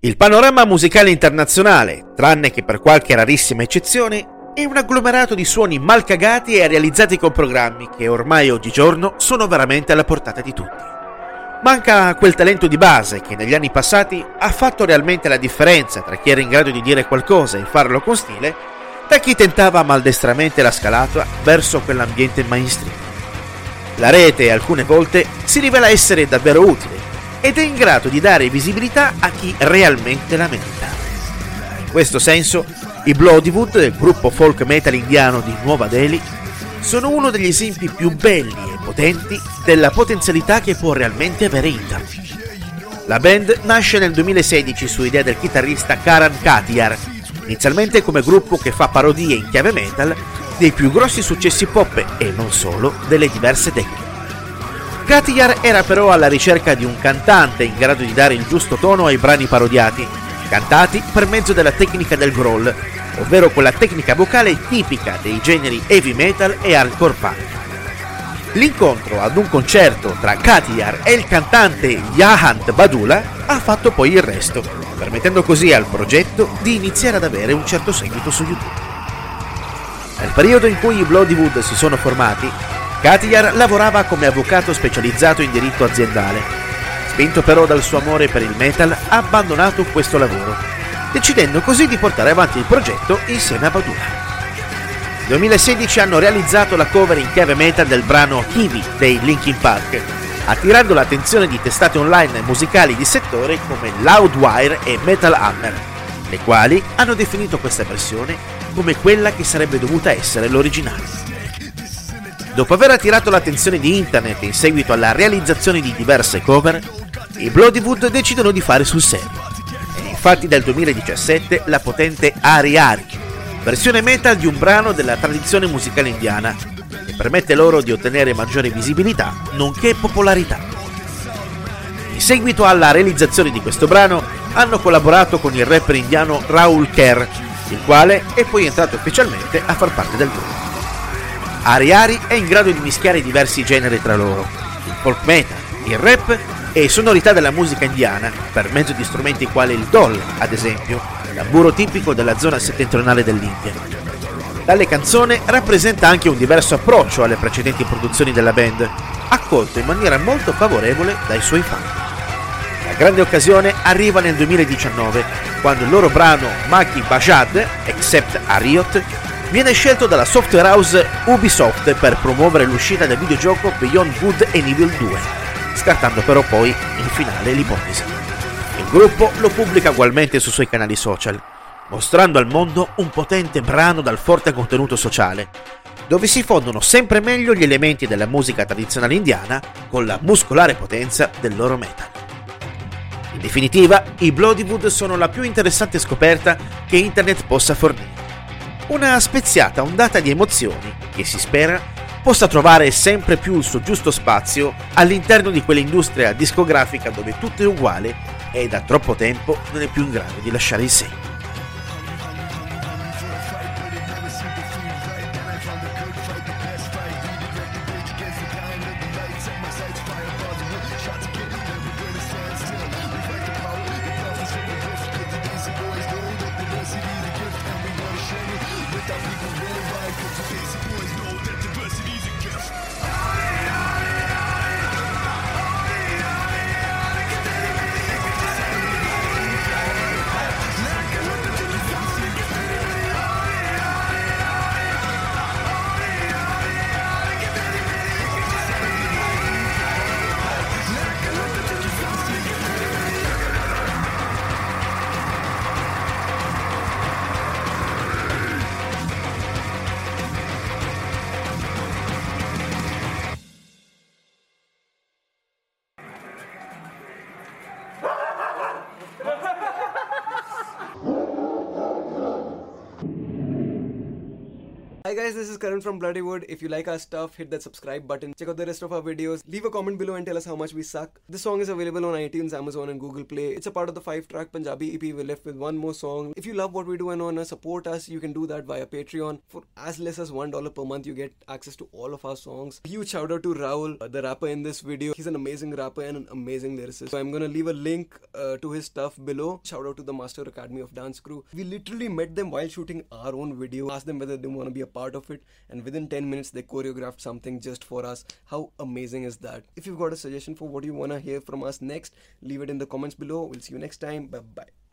Il panorama musicale internazionale, tranne che per qualche rarissima eccezione, è un agglomerato di suoni mal cagati e realizzati con programmi che ormai oggigiorno sono veramente alla portata di tutti. Manca quel talento di base che negli anni passati ha fatto realmente la differenza tra chi era in grado di dire qualcosa e farlo con stile, da chi tentava maldestramente la scalata verso quell'ambiente mainstream. La rete alcune volte si rivela essere davvero utile ed è in grado di dare visibilità a chi realmente la merita. In questo senso, i Bloodywood, il gruppo folk metal indiano di Nuova Delhi, sono uno degli esempi più belli e potenti della potenzialità che può realmente avere internet. La band nasce nel 2016 su idea del chitarrista Karan Katiyar, inizialmente come gruppo che fa parodie in chiave metal dei più grossi successi pop e non solo delle diverse decadi. Katiyar era però alla ricerca di un cantante in grado di dare il giusto tono ai brani parodiati, cantati per mezzo della tecnica del growl, ovvero quella tecnica vocale tipica dei generi heavy metal e hardcore punk. L'incontro ad un concerto tra Katiyar e il cantante Jayant Bhadula ha fatto poi il resto, permettendo così al progetto di iniziare ad avere un certo seguito su YouTube. Nel periodo in cui i Bloodywood si sono formati, Katiyar lavorava come avvocato specializzato in diritto aziendale. Spinto però dal suo amore per il metal, ha abbandonato questo lavoro, decidendo così di portare avanti il progetto insieme a Bhadula. Nel 2016 hanno realizzato la cover in chiave metal del brano Kiwi dei Linkin Park, attirando l'attenzione di testate online musicali di settore come Loudwire e Metal Hammer, le quali hanno definito questa versione come quella che sarebbe dovuta essere l'originale. Dopo aver attirato l'attenzione di internet in seguito alla realizzazione di diverse cover, i Bloodywood decidono di fare sul serio. E infatti dal 2017 la potente Ari Ari, versione metal di un brano della tradizione musicale indiana, che permette loro di ottenere maggiore visibilità nonché popolarità. In seguito alla realizzazione di questo brano hanno collaborato con il rapper indiano Raoul Kerr, il quale è poi entrato ufficialmente a far parte del gruppo. Ari Ari è in grado di mischiare diversi generi tra loro, il folk metal, il rap e sonorità della musica indiana, per mezzo di strumenti quali il dhol, ad esempio, tamburo tipico della zona settentrionale dell'India. Tale canzone rappresenta anche un diverso approccio alle precedenti produzioni della band, accolto in maniera molto favorevole dai suoi fan. La grande occasione arriva nel 2019, quando il loro brano Maki Bajad, Except Ariot, viene scelto dalla software house Ubisoft per promuovere l'uscita del videogioco Beyond Good and Evil 2, scartando però poi in finale l'ipotesi. Il gruppo lo pubblica ugualmente sui suoi canali social, mostrando al mondo un potente brano dal forte contenuto sociale, dove si fondono sempre meglio gli elementi della musica tradizionale indiana con la muscolare potenza del loro metal. In definitiva, i Bloodywood sono la più interessante scoperta che internet possa fornire. Una speziata ondata di emozioni che si spera possa trovare sempre più il suo giusto spazio all'interno di quell'industria discografica dove tutto è uguale e da troppo tempo non è più in grado di lasciare il segno. this is Karan from Bloodywood. If you like our stuff, hit that subscribe button. Check out the rest of our videos. Leave a comment below and tell us how much we suck. This song is available on iTunes, Amazon and Google Play. It's a part of the 5-track Punjabi EP. We're left with one more song. If you love what we do and want to support us, you can do that via Patreon. For as less as $1 per month, you get access to all of our songs. A huge shout out to Raoul, the rapper in this video. He's an amazing rapper and an amazing lyricist. So I'm going to leave a link to his stuff below. Shout out to the Master Academy of Dance crew. We literally met them while shooting our own video. Asked them whether they want to be a part of it, and within 10 minutes they choreographed something just for us. How amazing is that? If you've got a suggestion for what you want to hear from us next, leave it in the comments below. We'll see you next time. Bye bye.